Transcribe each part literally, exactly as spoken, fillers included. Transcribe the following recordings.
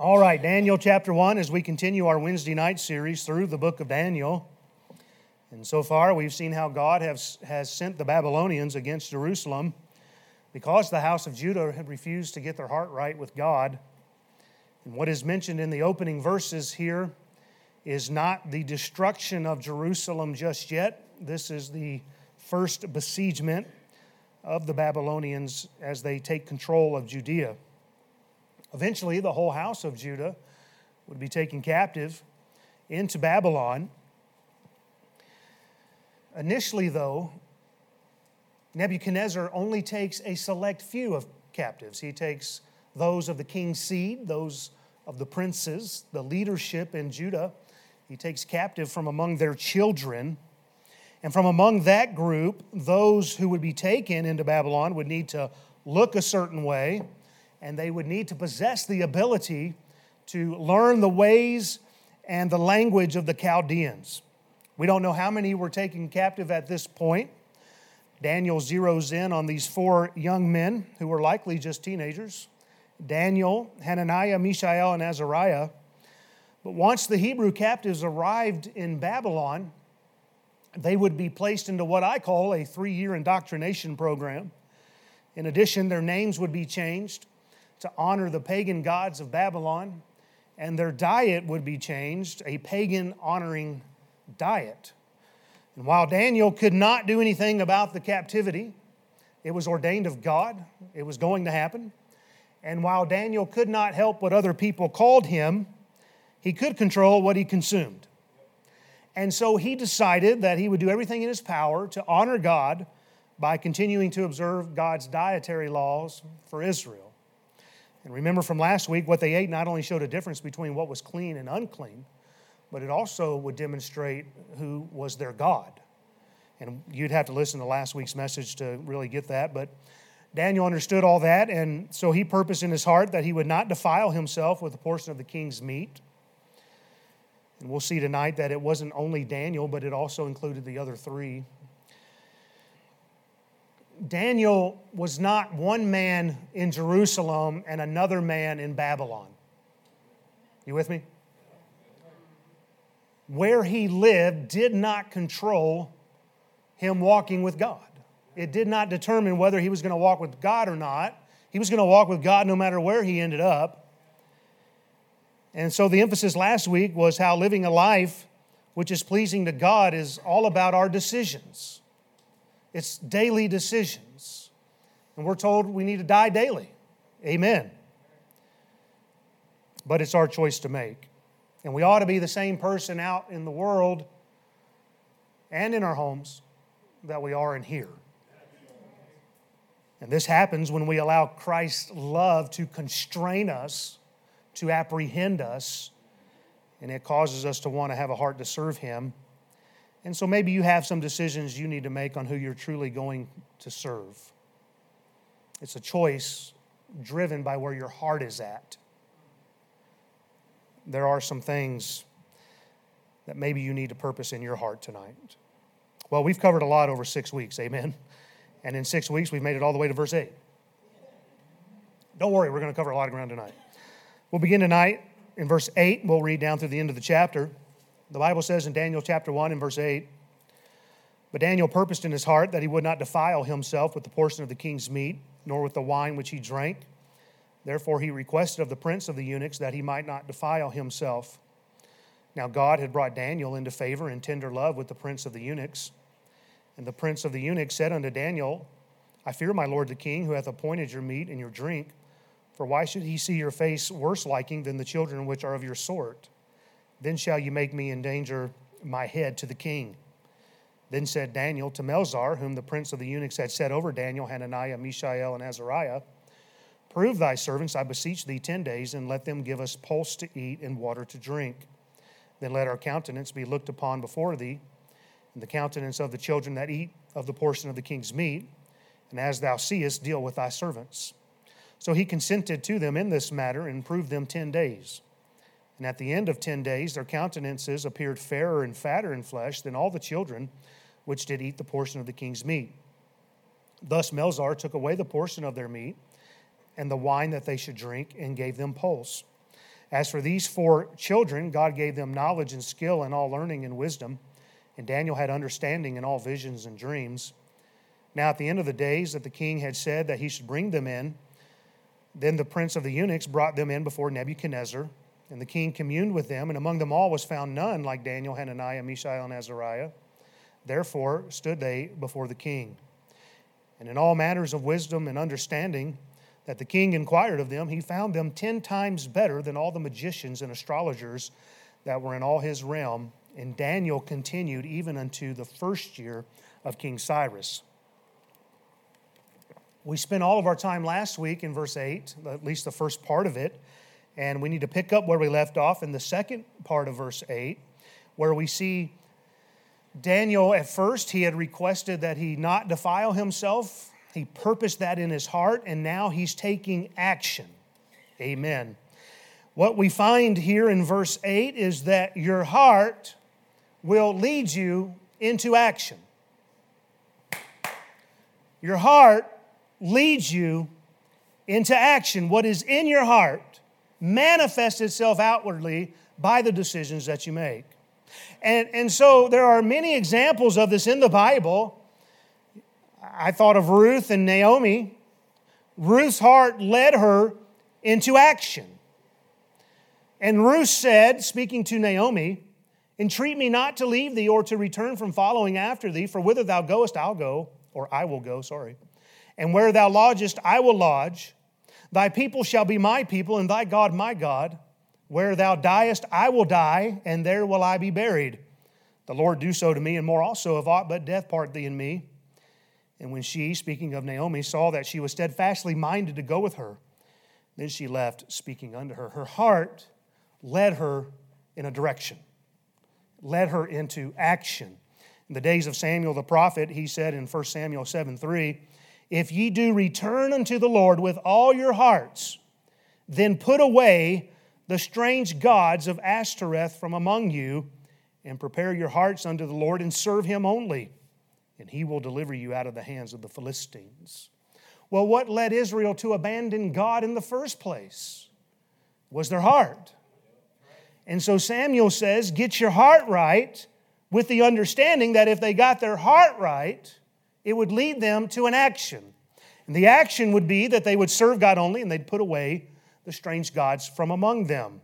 All right, Daniel chapter one, as we continue our Wednesday night series through the book of Daniel. And so far, we've seen how God has, has sent the Babylonians against Jerusalem because the house of Judah had refused to get their heart right with God. And what is mentioned in the opening verses here is not the destruction of Jerusalem just yet. This is the first besiegement of the Babylonians as they take control of Judea. Eventually, the whole house of Judah would be taken captive into Babylon. Initially, though, Nebuchadnezzar only takes a select few of captives. He takes those of the king's seed, those of the princes, the leadership in Judah. He takes captive from among their children. And from among that group, those who would be taken into Babylon would need to look a certain way, and they would need to possess the ability to learn the ways and the language of the Chaldeans. We don't know how many were taken captive at this point. Daniel zeroes in on these four young men who were likely just teenagers: Daniel, Hananiah, Mishael, and Azariah. But once the Hebrew captives arrived in Babylon, they would be placed into what I call a three-year indoctrination program. In addition, their names would be changed to honor the pagan gods of Babylon, and their diet would be changed, a pagan-honoring diet. And while Daniel could not do anything about the captivity, it was ordained of God, it was going to happen, and while Daniel could not help what other people called him, he could control what he consumed. And so he decided that he would do everything in his power to honor God by continuing to observe God's dietary laws for Israel. And remember from last week, what they ate not only showed a difference between what was clean and unclean, but it also would demonstrate who was their God. And you'd have to listen to last week's message to really get that. But Daniel understood all that, and so he purposed in his heart that he would not defile himself with a portion of the king's meat. And we'll see tonight that it wasn't only Daniel, but it also included the other three. Daniel was not one man in Jerusalem and another man in Babylon. You with me? Where he lived did not control him walking with God. It did not determine whether he was going to walk with God or not. He was going to walk with God no matter where he ended up. And so the emphasis last week was how living a life which is pleasing to God is all about our decisions. It's daily decisions. And we're told we need to die daily. Amen. But it's our choice to make. And we ought to be the same person out in the world and in our homes that we are in here. And this happens when we allow Christ's love to constrain us, to apprehend us, and it causes us to want to have a heart to serve Him. And so maybe you have some decisions you need to make on who you're truly going to serve. It's a choice driven by where your heart is at. There are some things that maybe you need to purpose in your heart tonight. Well, we've covered a lot over six weeks, amen? And in six weeks, we've made it all the way to verse eight. Don't worry, we're going to cover a lot of ground tonight. We'll begin tonight in verse eight. We'll read down through the end of the chapter. The Bible says in Daniel chapter one and verse eight, "But Daniel purposed in his heart that he would not defile himself with the portion of the king's meat, nor with the wine which he drank. Therefore he requested of the prince of the eunuchs that he might not defile himself. Now God had brought Daniel into favor and tender love with the prince of the eunuchs. And the prince of the eunuchs said unto Daniel, I fear my lord the king, who hath appointed your meat and your drink. For why should he see your face worse liking than the children which are of your sort? Then shall you make me endanger my head to the king. Then said Daniel to Melzar, whom the prince of the eunuchs had set over Daniel, Hananiah, Mishael, and Azariah, Prove thy servants, I beseech thee, ten days, and let them give us pulse to eat and water to drink. Then let our countenance be looked upon before thee, and the countenance of the children that eat of the portion of the king's meat. And as thou seest, deal with thy servants. So he consented to them in this matter, and proved them ten days. And at the end of ten days, their countenances appeared fairer and fatter in flesh than all the children which did eat the portion of the king's meat. Thus Melzar took away the portion of their meat and the wine that they should drink and gave them pulse. As for these four children, God gave them knowledge and skill and all learning and wisdom. And Daniel had understanding in all visions and dreams. Now at the end of the days that the king had said that he should bring them in, then the prince of the eunuchs brought them in before Nebuchadnezzar. And the king communed with them, and among them all was found none like Daniel, Hananiah, Mishael, and Azariah. Therefore stood they before the king. And in all matters of wisdom and understanding that the king inquired of them, he found them ten times better than all the magicians and astrologers that were in all his realm. And Daniel continued even unto the first year of King Cyrus. We spent all of our time last week in verse eight, at least the first part of it, and we need to pick up where we left off in the second part of verse eight, where we see Daniel, at first, he had requested that he not defile himself. He purposed that in his heart, and now he's taking action. Amen. What we find here in verse eight is that your heart will lead you into action. Your heart leads you into action. What is in your heart manifests itself outwardly by the decisions that you make. And and so there are many examples of this in the Bible. I thought of Ruth and Naomi. Ruth's heart led her into action. And Ruth said, speaking to Naomi, "Entreat me not to leave thee or to return from following after thee, for whither thou goest, I'll go, or I will go, sorry. And where thou lodgest, I will lodge. Thy people shall be my people, and thy God my God. Where thou diest, I will die, and there will I be buried. The Lord do so to me, and more also, if aught but death part thee and me." And when she, speaking of Naomi, saw that she was steadfastly minded to go with her, then she left, speaking unto her. Her heart led her in a direction, led her into action. In the days of Samuel the prophet, he said in First Samuel seven three, "If ye do return unto the Lord with all your hearts, then put away the strange gods of Ashtoreth from among you, and prepare your hearts unto the Lord, and serve Him only, and He will deliver you out of the hands of the Philistines." Well, what led Israel to abandon God in the first place was their heart. And so Samuel says, get your heart right, with the understanding that if they got their heart right, it would lead them to an action. And the action would be that they would serve God only, and they'd put away the strange gods from among them.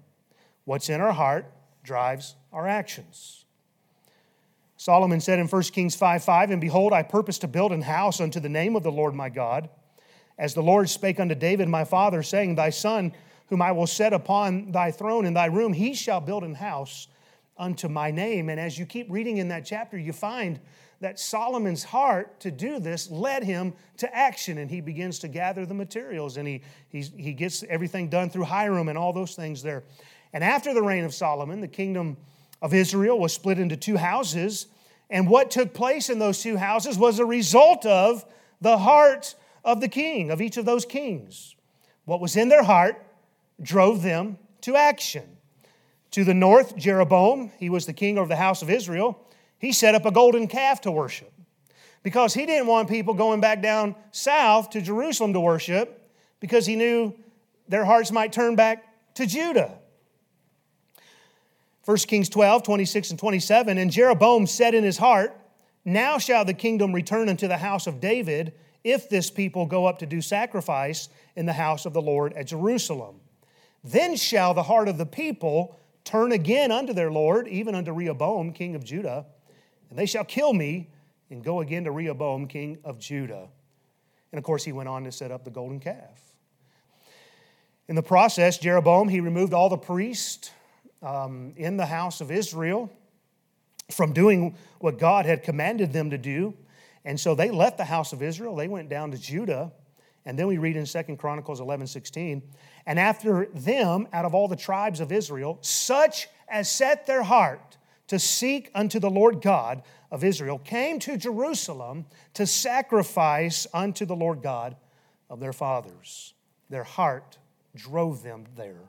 What's in our heart drives our actions. Solomon said in First Kings five five, "And behold, I purpose to build an house unto the name of the Lord my God, as the Lord spake unto David my father, saying, Thy son, whom I will set upon thy throne in thy room, he shall build an house unto my name." And as you keep reading in that chapter, you find that Solomon's heart to do this led him to action, and he begins to gather the materials, and he, he, he gets everything done through Hiram and all those things there. And after the reign of Solomon, the kingdom of Israel was split into two houses, and what took place in those two houses was a result of the heart of the king, of each of those kings. What was in their heart drove them to action. To the north, Jeroboam, he was the king over the house of Israel. He set up a golden calf to worship because he didn't want people going back down south to Jerusalem to worship, because he knew their hearts might turn back to Judah. First Kings twelve, twenty-six and twenty-seven, "And Jeroboam said in his heart, Now shall the kingdom return unto the house of David, if this people go up to do sacrifice in the house of the Lord at Jerusalem. Then shall the heart of the people turn again unto their Lord, even unto Rehoboam, king of Judah. And they shall kill me, and go again to Rehoboam, king of Judah." And of course, he went on to set up the golden calf. In the process, Jeroboam, he removed all the priests um, in the house of Israel from doing what God had commanded them to do. And so they left the house of Israel. They went down to Judah. And then we read in Second Chronicles eleven sixteen, "And after them, out of all the tribes of Israel, such as set their heart to seek unto the Lord God of Israel, came to Jerusalem to sacrifice unto the Lord God of their fathers." Their heart drove them there.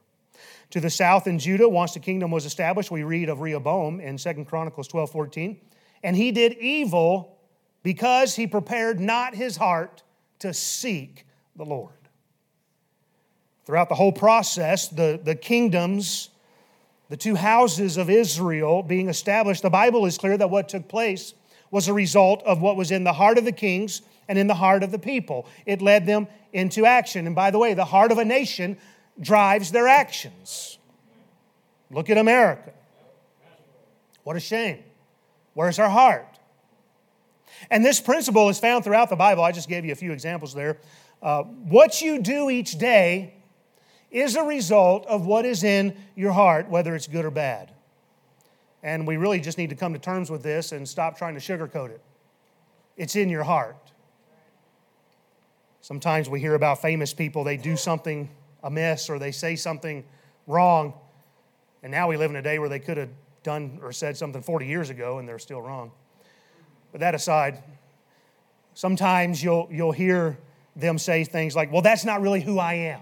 To the south in Judah, once the kingdom was established, we read of Rehoboam in Second Chronicles twelve fourteen, "And he did evil because he prepared not his heart to seek the Lord." Throughout the whole process, the, the kingdoms, the two houses of Israel being established, the Bible is clear that what took place was a result of what was in the heart of the kings and in the heart of the people. It led them into action. And by the way, the heart of a nation drives their actions. Look at America. What a shame. Where's our heart? And this principle is found throughout the Bible. I just gave you a few examples there. Uh, what you do each day is a result of what is in your heart, whether it's good or bad. And we really just need to come to terms with this and stop trying to sugarcoat it. It's in your heart. Sometimes we hear about famous people, they do something amiss or they say something wrong. And now we live in a day where they could have done or said something forty years ago and they're still wrong. But that aside, sometimes you'll you'll hear them say things like, well, that's not really who I am.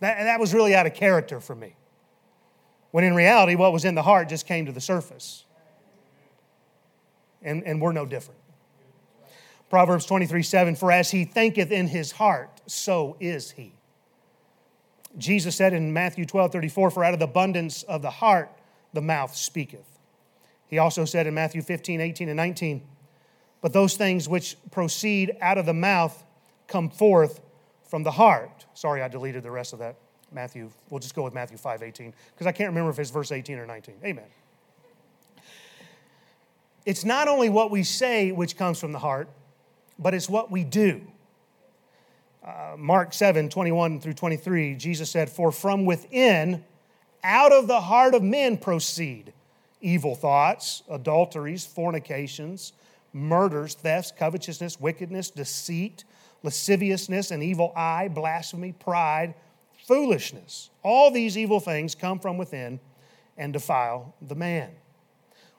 That, that was really out of character for me. When in reality, what was in the heart just came to the surface. And, and we're no different. Proverbs twenty-three seven, for as he thinketh in his heart, so is he. Jesus said in Matthew twelve thirty-four, for out of the abundance of the heart, the mouth speaketh. He also said in Matthew fifteen, eighteen, and nineteen, but those things which proceed out of the mouth come forth from the heart. Sorry, I deleted the rest of that. Matthew, we'll just go with Matthew five eighteen, because I can't remember if it's verse eighteen or nineteen. Amen. It's not only what we say which comes from the heart, but it's what we do. Uh, Mark seven, twenty-one through twenty-three, Jesus said, for from within, out of the heart of men proceed evil thoughts, adulteries, fornications, murders, thefts, covetousness, wickedness, deceit, lasciviousness, an evil eye, blasphemy, pride, foolishness. All these evil things come from within and defile the man.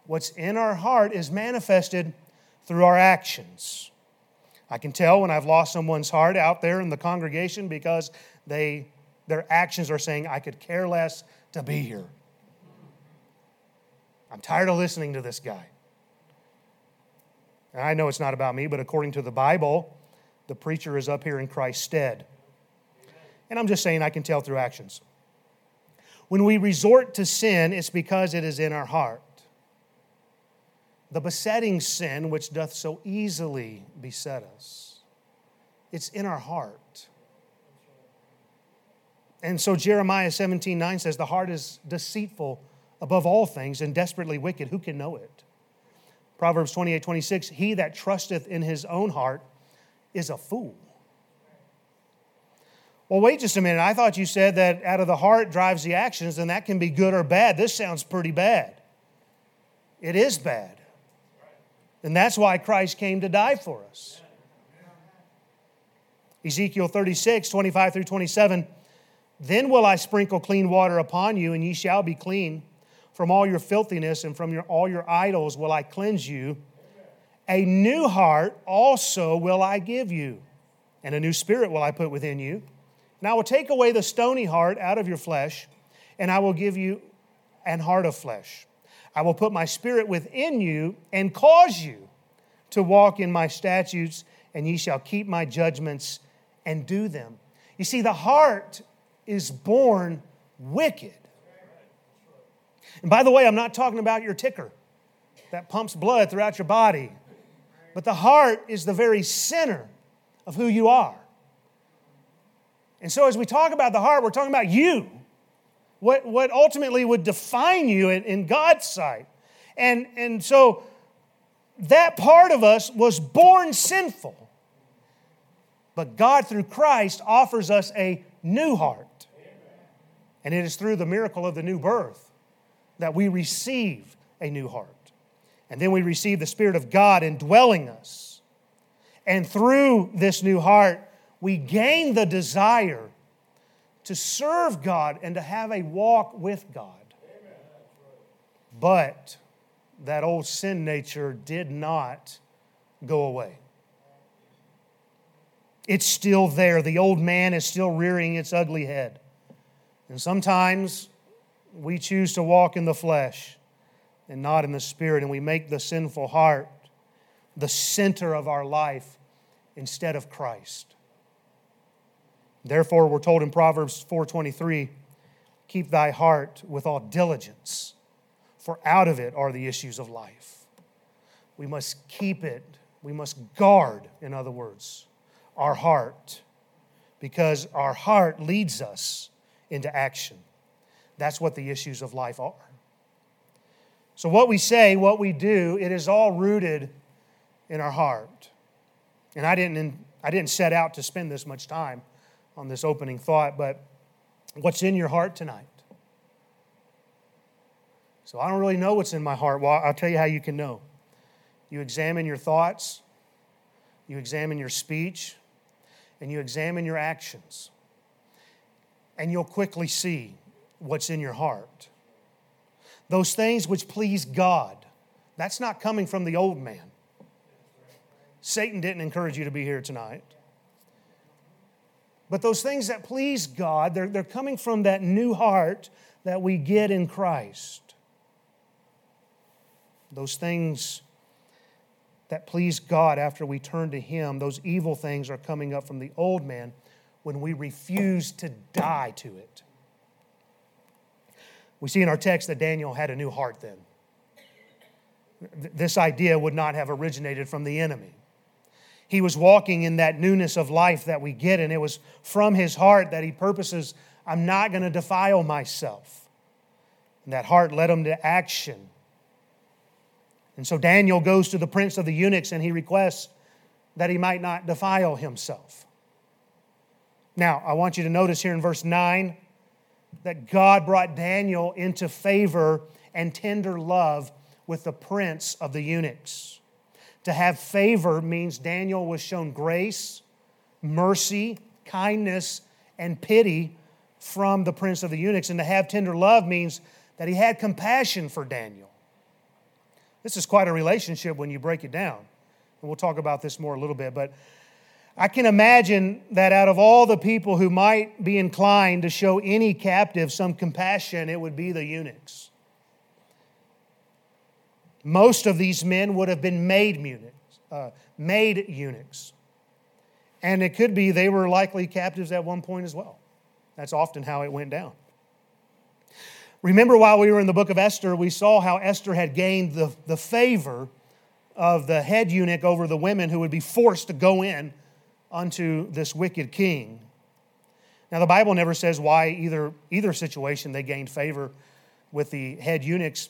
What's in our heart is manifested through our actions. I can tell when I've lost someone's heart out there in the congregation because they their actions are saying, I could care less to be here. I'm tired of listening to this guy. And I know it's not about me, but according to the Bible, the preacher is up here in Christ's stead. And I'm just saying I can tell through actions. When we resort to sin, it's because it is in our heart. The besetting sin which doth so easily beset us, it's in our heart. And so Jeremiah seventeen nine says, the heart is deceitful above all things, and desperately wicked, who can know it? Proverbs twenty-eight twenty-six, he that trusteth in his own heart is a fool. Well, wait just a minute. I thought you said that out of the heart drives the actions, and that can be good or bad. This sounds pretty bad. It is bad. And that's why Christ came to die for us. Ezekiel thirty-six, twenty-five through twenty-seven, then will I sprinkle clean water upon you, and ye shall be clean. From all your filthiness and from your, all your idols will I cleanse you. A new heart also will I give you, and a new spirit will I put within you. And I will take away the stony heart out of your flesh, and I will give you an heart of flesh. I will put my spirit within you and cause you to walk in my statutes, and ye shall keep my judgments and do them. You see, the heart is born wicked. And by the way, I'm not talking about your ticker that pumps blood throughout your body. But the heart is the very center of who you are. And so as we talk about the heart, we're talking about you. What, what ultimately would define you in, in God's sight. And, and so that part of us was born sinful. But God through Christ offers us a new heart. And it is through the miracle of the new birth that we receive a new heart. And then we receive the Spirit of God indwelling us. And through this new heart, we gain the desire to serve God and to have a walk with God. But that old sin nature did not go away. It's still there. The old man is still rearing its ugly head. And sometimes we choose to walk in the flesh and not in the spirit, and we make the sinful heart the center of our life instead of Christ. Therefore, we're told in Proverbs four twenty-three, keep thy heart with all diligence, for out of it are the issues of life. We must keep it. We must guard, in other words, our heart, because our heart leads us into action. That's what the issues of life are. So what we say, what we do, it is all rooted in our heart. And I didn't, I didn't set out to spend this much time on this opening thought, but what's in your heart tonight? So I don't really know what's in my heart. Well, I'll tell you how you can know. You examine your thoughts, you examine your speech, and you examine your actions. And you'll quickly see what's in your heart. Those things which please God, that's not coming from the old man. Satan didn't encourage you to be here tonight. But those things that please God, they're, they're coming from that new heart that we get in Christ. Those things that please God after we turn to Him, those evil things are coming up from the old man when we refuse to die to it. We see in our text that Daniel had a new heart then. This idea would not have originated from the enemy. He was walking in that newness of life that we get, and it was from his heart that he purposes, I'm not going to defile myself. And that heart led him to action. And so Daniel goes to the prince of the eunuchs and he requests that he might not defile himself. Now, I want you to notice here in verse nine that God brought Daniel into favor and tender love with the prince of the eunuchs. To have favor means Daniel was shown grace, mercy, kindness, and pity from the prince of the eunuchs. And to have tender love means that he had compassion for Daniel. This is quite a relationship when you break it down. And we'll talk about this more a little bit. But I can imagine that out of all the people who might be inclined to show any captive some compassion, it would be the eunuchs. Most of these men would have been made eunuchs. Uh, made eunuchs. And it could be they were likely captives at one point as well. That's often how it went down. Remember while we were in the book of Esther, we saw how Esther had gained the, the favor of the head eunuch over the women who would be forced to go in unto this wicked king. Now the Bible never says why either, either situation they gained favor with the head eunuchs,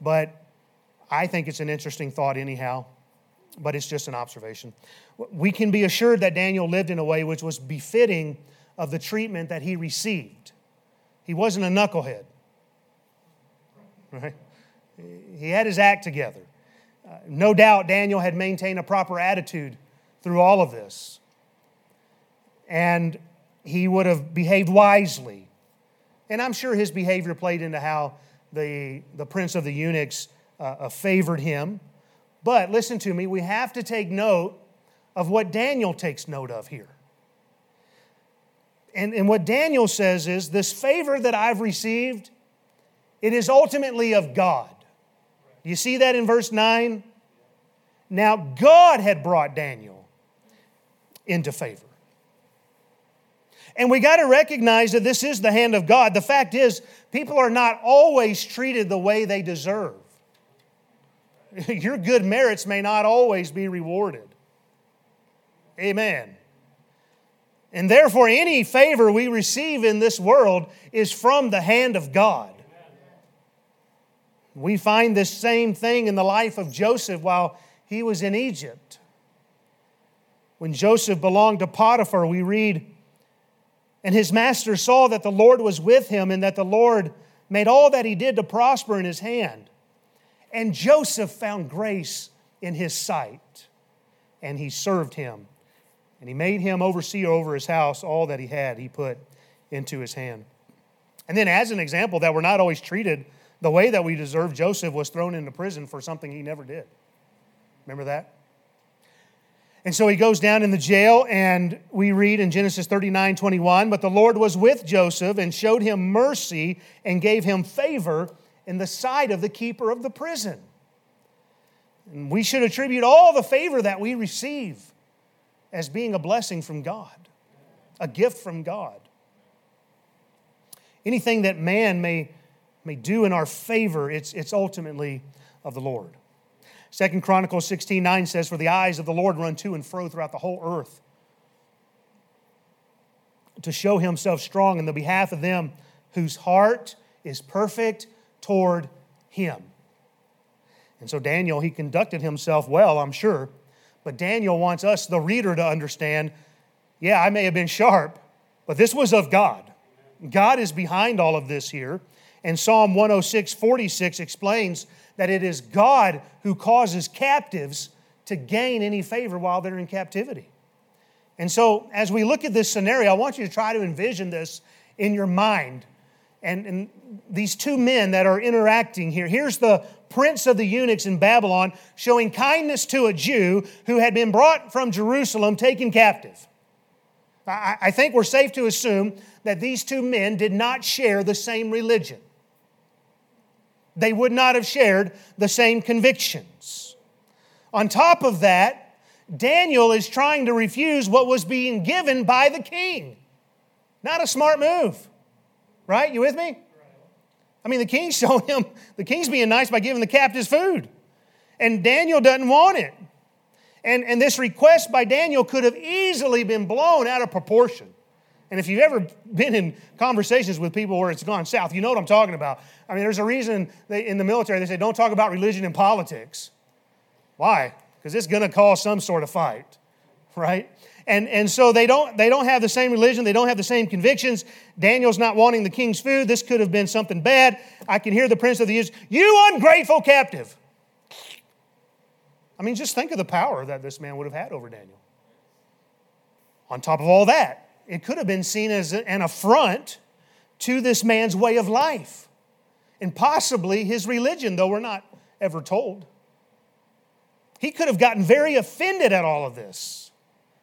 but I think it's an interesting thought anyhow, but it's just an observation. We can be assured that Daniel lived in a way which was befitting of the treatment that he received. He wasn't a knucklehead, right? He had his act together. Uh, no doubt Daniel had maintained a proper attitude through all of this, and he would have behaved wisely. And I'm sure his behavior played into how the, the prince of the eunuchs Uh, favored him. But listen to me, we have to take note of what Daniel takes note of here. And, and what Daniel says is, this favor that I've received, it is ultimately of God. You see that in verse nine? Now God had brought Daniel into favor. And we got to recognize that this is the hand of God. The fact is, people are not always treated the way they deserve. Your good merits may not always be rewarded. Amen. And therefore, any favor we receive in this world is from the hand of God. We find this same thing in the life of Joseph while he was in Egypt. When Joseph belonged to Potiphar, we read, and his master saw that the Lord was with him and that the Lord made all that he did to prosper in his hand. And Joseph found grace in his sight, and he served him. And he made him overseer over his house. All that he had, he put into his hand. And then as an example that we're not always treated the way that we deserve, Joseph was thrown into prison for something he never did. Remember that? And so he goes down in the jail, and we read in Genesis thirty-nine twenty-one, but the Lord was with Joseph and showed him mercy and gave him favor in the sight of the keeper of the prison. And we should attribute all the favor that we receive as being a blessing from God. a gift from God. Anything that man may, may do in our favor, it's, it's ultimately of the Lord. Second Chronicles sixteen nine says, "For the eyes of the Lord run to and fro throughout the whole earth, to show himself strong in the behalf of them whose heart is perfect toward him." And so Daniel, he conducted himself well, I'm sure. But Daniel wants us, the reader, to understand, yeah, I may have been sharp, but this was of God. God is behind all of this here. And Psalm one oh six forty-six explains that it is God who causes captives to gain any favor while they're in captivity. And so as we look at this scenario, I want you to try to envision this in your mind. And, and these two men that are interacting here, here's the prince of the eunuchs in Babylon showing kindness to a Jew who had been brought from Jerusalem, taken captive. I, I think we're safe to assume that these two men did not share the same religion. They would not have shared the same convictions. On top of that, Daniel is trying to refuse what was being given by the king. Not a smart move. Right? You with me? I mean, the king's showing him, the king's being nice by giving the captives food. And Daniel doesn't want it. And, and this request by Daniel could have easily been blown out of proportion. And if you've ever been in conversations with people where it's gone south, you know what I'm talking about. I mean, there's a reason they, in the military they say, don't talk about religion and politics. Why? Because it's going to cause some sort of fight, right? And, and so they don't, they don't have the same religion. They don't have the same convictions. Daniel's not wanting the king's food. This could have been something bad. I can hear the prince of the youth, "You ungrateful captive." I mean, just think of the power that this man would have had over Daniel. On top of all that, it could have been seen as an affront to this man's way of life and possibly his religion, though we're not ever told. He could have gotten very offended at all of this.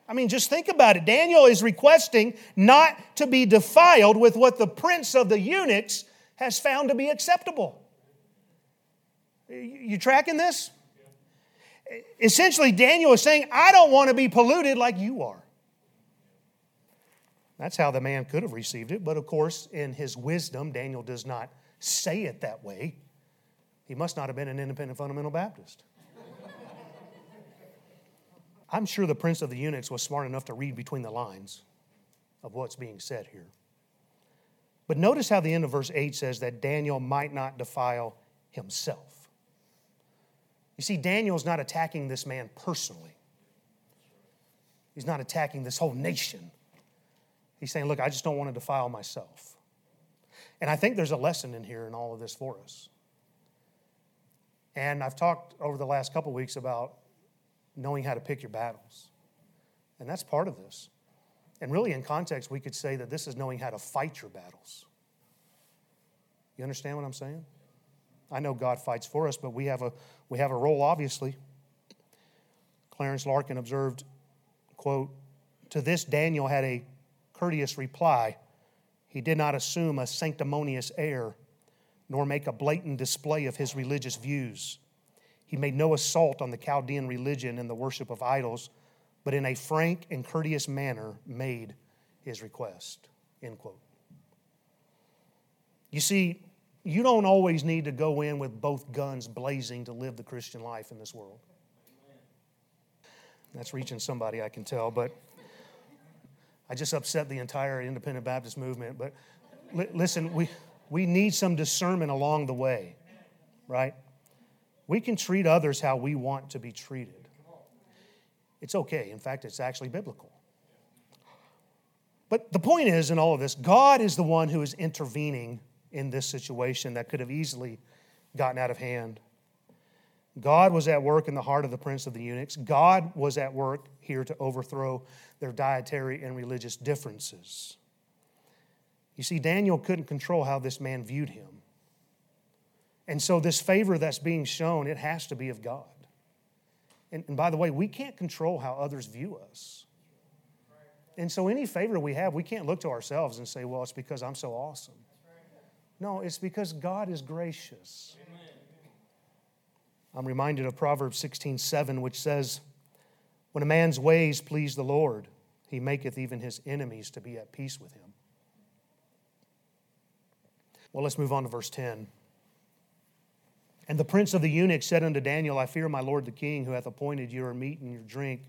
I mean, just think about it. Daniel is requesting not to be defiled with what the prince of the eunuchs has found to be acceptable. You tracking this? Essentially, Daniel is saying, I don't want to be polluted like you are. That's how the man could have received it. But of course, in his wisdom, Daniel does not say it that way. He must not have been an independent fundamental Baptist. I'm sure the prince of the eunuchs was smart enough to read between the lines of what's being said here. But notice how the end of verse eight says that Daniel might not defile himself. You see, Daniel's not attacking this man personally. He's not attacking this whole nation. He's saying, look, I just don't want to defile myself. And I think there's a lesson in here in all of this for us. And I've talked over the last couple weeks about knowing how to pick your battles. And that's part of this. And really in context, we could say that this is knowing how to fight your battles. You understand what I'm saying? I know God fights for us, but we have a we have a role, obviously. Clarence Larkin observed, quote, "To this Daniel had a courteous reply. He did not assume a sanctimonious air, nor make a blatant display of his religious views. He made no assault on the Chaldean religion and the worship of idols, but in a frank and courteous manner made his request," end quote. You see, you don't always need to go in with both guns blazing to live the Christian life in this world. That's reaching somebody, I can tell, but I just upset the entire independent Baptist movement. But li- listen, we, we need some discernment along the way, right? We can treat others how we want to be treated. It's okay. In fact, it's actually biblical. But the point is, in all of this, God is the one who is intervening in this situation that could have easily gotten out of hand. God was at work in the heart of the prince of the eunuchs. God was at work here to overthrow their dietary and religious differences. You see, Daniel couldn't control how this man viewed him. And so this favor that's being shown, it has to be of God. And, and by the way, we can't control how others view us. And so any favor we have, we can't look to ourselves and say, well, it's because I'm so awesome. No, it's because God is gracious. Amen. I'm reminded of Proverbs sixteen seven, which says, "When a man's ways please the Lord, He maketh even his enemies to be at peace with him. Well, let's move on to verse ten. And the prince of the eunuchs said unto Daniel, I fear my lord the king, who hath appointed your meat and your drink.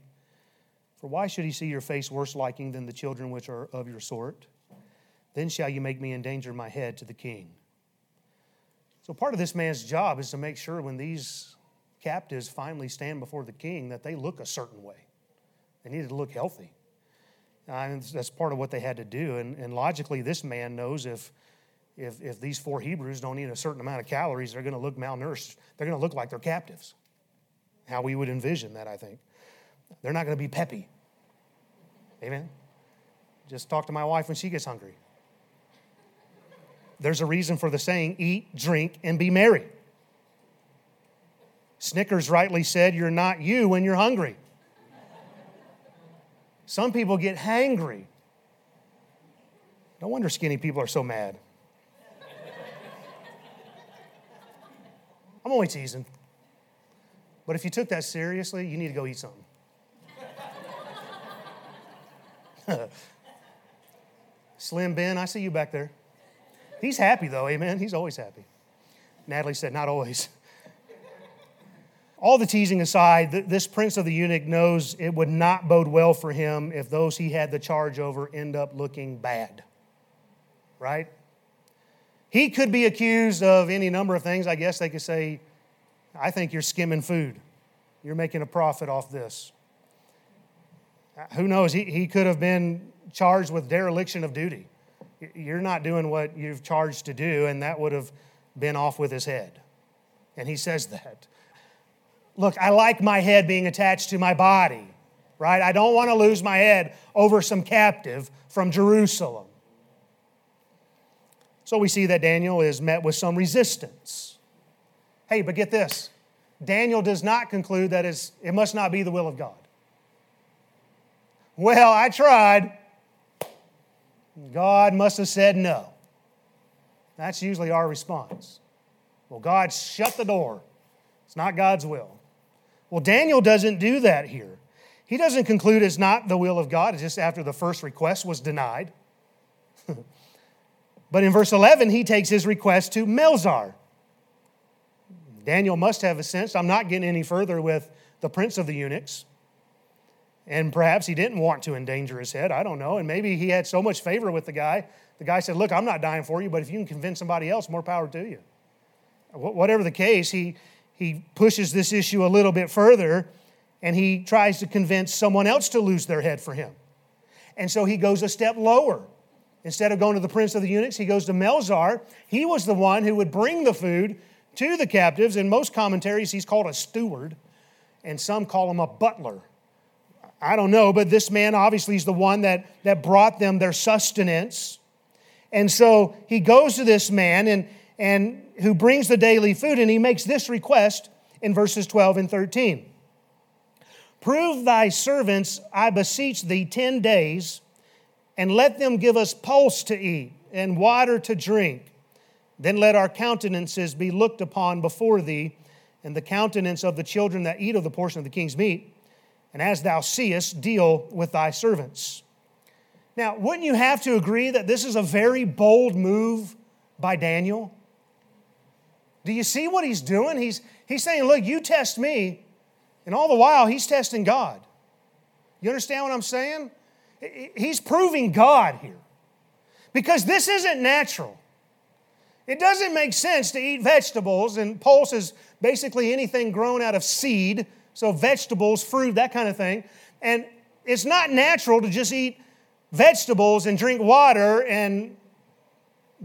For why should he see your face worse liking than the children which are of your sort? Then shall you make me endanger my head to the king. So part of this man's job is to make sure when these captives finally stand before the king that they look a certain way. They needed to look healthy. And that's part of what they had to do. And, and logically, this man knows if If if these four Hebrews don't eat a certain amount of calories, they're going to look malnourished. They're going to look like they're captives. How we would envision that, I think. They're not going to be peppy. Amen? Just talk to my wife when she gets hungry. There's a reason for the saying, eat, drink, and be merry. Snickers rightly said, you're not you when you're hungry. Some people get hangry. No wonder skinny people are so mad. I'm only teasing. But if you took that seriously, you need to go eat something. Slim Ben, I see you back there. He's happy though, amen? He's always happy. Natalie said, not always. All the teasing aside, th- this prince of the eunuch knows it would not bode well for him if those he had the charge over end up looking bad. Right? He could be accused of any number of things. I guess they could say, I think you're skimming food. You're making a profit off this. Who knows? He, he could have been charged with dereliction of duty. You're not doing what you've charged to do, and that would have been off with his head. And he says that. Look, I like my head being attached to my body, right? I don't want to lose my head over some captive from Jerusalem. So we see that Daniel is met with some resistance. Hey, but get this. Daniel does not conclude that it's, it must not be the will of God. Well, I tried. God must have said no. That's usually our response. Well, God shut the door. It's not God's will. Well, Daniel doesn't do that here. He doesn't conclude it's not the will of God. It's just after the first request was denied. But in verse eleven, he takes his request to Melzar. Daniel must have a sense, I'm not getting any further with the prince of the eunuchs. And perhaps he didn't want to endanger his head. I don't know. And maybe he had so much favor with the guy. The guy said, look, I'm not dying for you, but if you can convince somebody else, more power to you. Whatever the case, he, he pushes this issue a little bit further, and he tries to convince someone else to lose their head for him. And so he goes a step lower. Instead of going to the prince of the eunuchs, he goes to Melzar. He was the one who would bring the food to the captives. In most commentaries, he's called a steward, and some call him a butler. I don't know, but this man obviously is the one that, that brought them their sustenance. And so he goes to this man and, and who brings the daily food, and he makes this request in verses twelve and thirteen. Prove thy servants, I beseech thee, ten days, and let them give us pulse to eat and water to drink. Then let our countenances be looked upon before thee, and the countenance of the children that eat of the portion of the king's meat. And as thou seest, deal with thy servants. Now, wouldn't you have to agree that this is a very bold move by Daniel? Do you see what he's doing? He's, he's saying, look, you test me. And all the while, he's testing God. You understand what I'm saying? He's proving God here, because this isn't natural. It doesn't make sense to eat vegetables, and pulse is basically anything grown out of seed, so vegetables, fruit, that kind of thing. And it's not natural to just eat vegetables and drink water and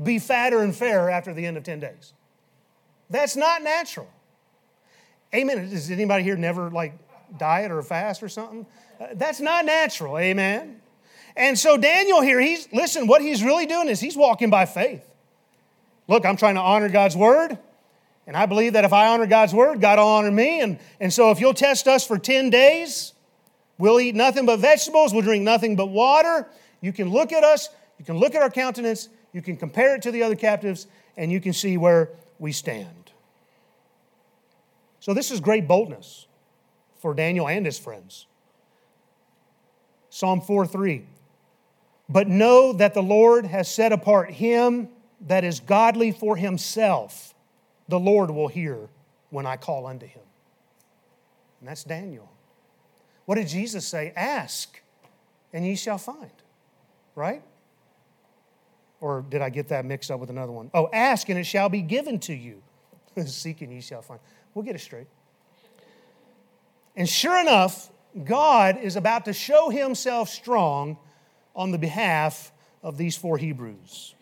be fatter and fairer after the end of ten days. That's not natural. Amen. Does anybody here never like diet or fast or something? That's not natural, amen? And so Daniel here, he's listen, what he's really doing is he's walking by faith. Look, I'm trying to honor God's word, and I believe that if I honor God's word, God will honor me. And, and so if you'll test us for ten days, we'll eat nothing but vegetables, we'll drink nothing but water. You can look at us, you can look at our countenance, you can compare it to the other captives, and you can see where we stand. So this is great boldness for Daniel and his friends. Psalm four three. But know that the Lord has set apart him that is godly for himself. The Lord will hear when I call unto him. And that's Daniel. What did Jesus say? Ask, and ye shall find. Right? Or did I get that mixed up with another one? Oh, ask, and it shall be given to you. Seek, and ye shall find. We'll get it straight. And sure enough, God is about to show himself strong on the behalf of these four Hebrews.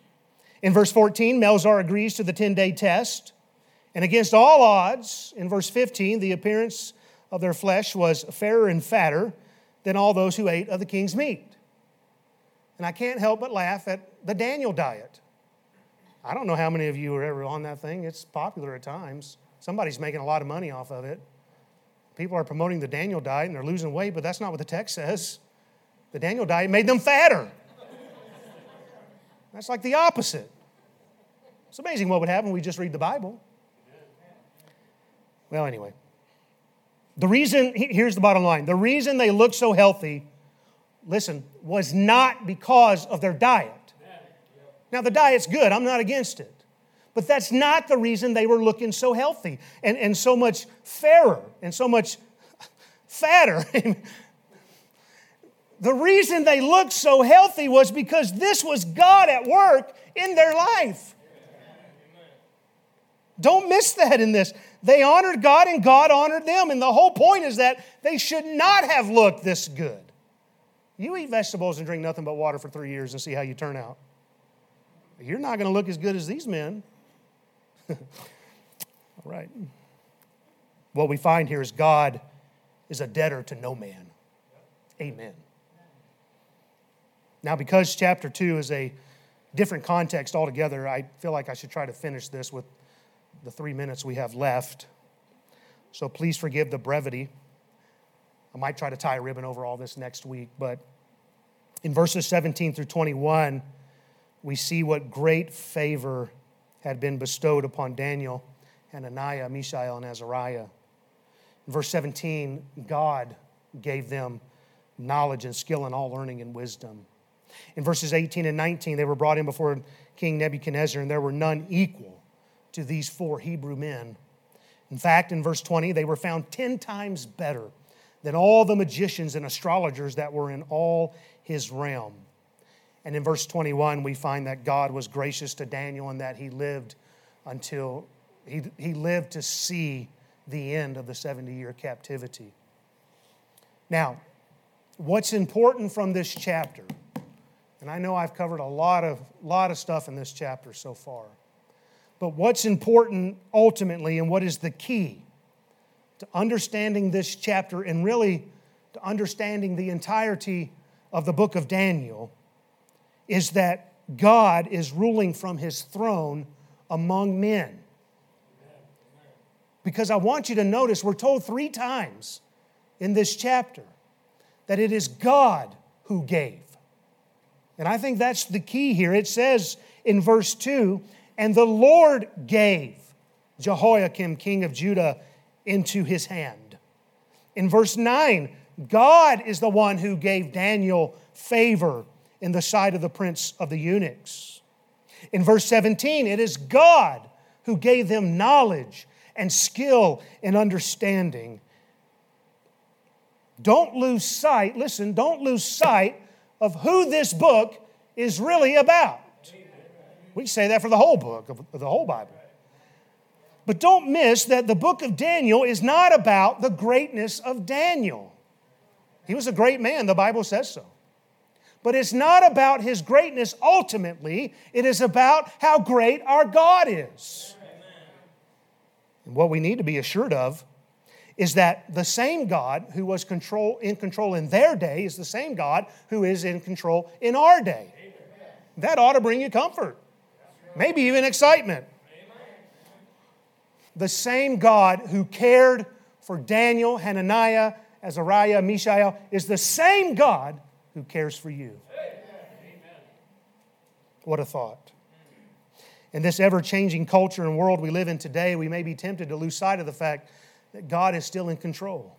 In verse fourteen, Melzar agrees to the ten-day test. And against all odds, in verse fifteen, the appearance of their flesh was fairer and fatter than all those who ate of the king's meat. And I can't help but laugh at the Daniel diet. I don't know how many of you are ever on that thing. It's popular at times. Somebody's making a lot of money off of it. People are promoting the Daniel diet and they're losing weight, but that's not what the text says. The Daniel diet made them fatter. That's like the opposite. It's amazing what would happen when we just read the Bible. Well, anyway. The reason, here's the bottom line. The reason they looked so healthy, listen, was not because of their diet. Now, the diet's good. I'm not against it. But that's not the reason they were looking so healthy and, and so much fairer and so much fatter. The reason they looked so healthy was because this was God at work in their life. Don't miss that in this. They honored God and God honored them. And the whole point is that they should not have looked this good. You eat vegetables and drink nothing but water for three years and see how you turn out. You're not going to look as good as these men. All right. What we find here is God is a debtor to no man. Amen. Now, because chapter two is a different context altogether, I feel like I should try to finish this with the three minutes we have left. So please forgive the brevity. I might try to tie a ribbon over all this next week, but in verses seventeen through twenty-one, we see what great favor had been bestowed upon Daniel, Hananiah, Mishael, and Azariah. In verse seventeen, God gave them knowledge and skill in all learning and wisdom. In verses eighteen and nineteen, they were brought in before King Nebuchadnezzar, and there were none equal to these four Hebrew men. In fact, in verse twenty, they were found ten times better than all the magicians and astrologers that were in all his realm. And in verse twenty-one, we find that God was gracious to Daniel and that he lived until he, he lived to see the end of the seventy-year captivity. Now, what's important from this chapter, and I know I've covered a lot of, lot of stuff in this chapter so far, but what's important ultimately and what is the key to understanding this chapter and really to understanding the entirety of the book of Daniel is that God is ruling from his throne among men. Because I want you to notice, we're told three times in this chapter that it is God who gave. And I think that's the key here. It says in verse two, and the Lord gave Jehoiakim, king of Judah, into his hand. In verse nine, God is the one who gave Daniel favor in the sight of the prince of the eunuchs. In verse seventeen, it is God who gave them knowledge and skill and understanding. Don't lose sight, listen, don't lose sight of who this book is really about. We say that for the whole book, of the whole Bible. But don't miss that the book of Daniel is not about the greatness of Daniel. He was a great man, the Bible says so. But it's not about his greatness ultimately. It is about how great our God is. Amen. And what we need to be assured of is that the same God who was control, in control in their day is the same God who is in control in our day. Amen. That ought to bring you comfort. Maybe even excitement. Amen. The same God who cared for Daniel, Hananiah, Azariah, Mishael is the same God who cares for you. What a thought. In this ever-changing culture and world we live in today, we may be tempted to lose sight of the fact that God is still in control.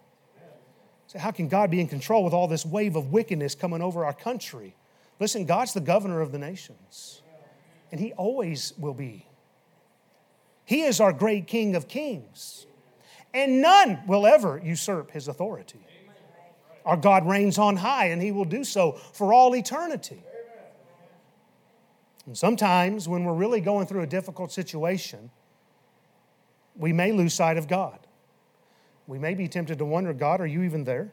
So how can God be in control with all this wave of wickedness coming over our country? Listen, God's the governor of the nations, and he always will be. He is our great King of kings, and none will ever usurp his authority. Our God reigns on high, and he will do so for all eternity. And sometimes when we're really going through a difficult situation, we may lose sight of God. We may be tempted to wonder, God, are you even there?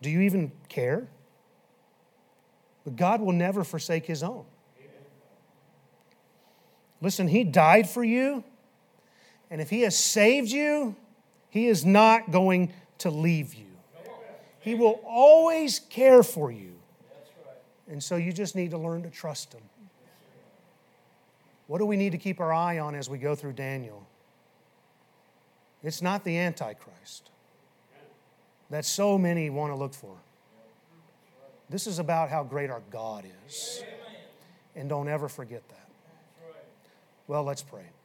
Do you even care? But God will never forsake his own. Listen, he died for you, and if he has saved you, he is not going to leave you. He will always care for you. And so you just need to learn to trust him. What do we need to keep our eye on as we go through Daniel? It's not the Antichrist that so many want to look for. This is about how great our God is. And don't ever forget that. Well, let's pray.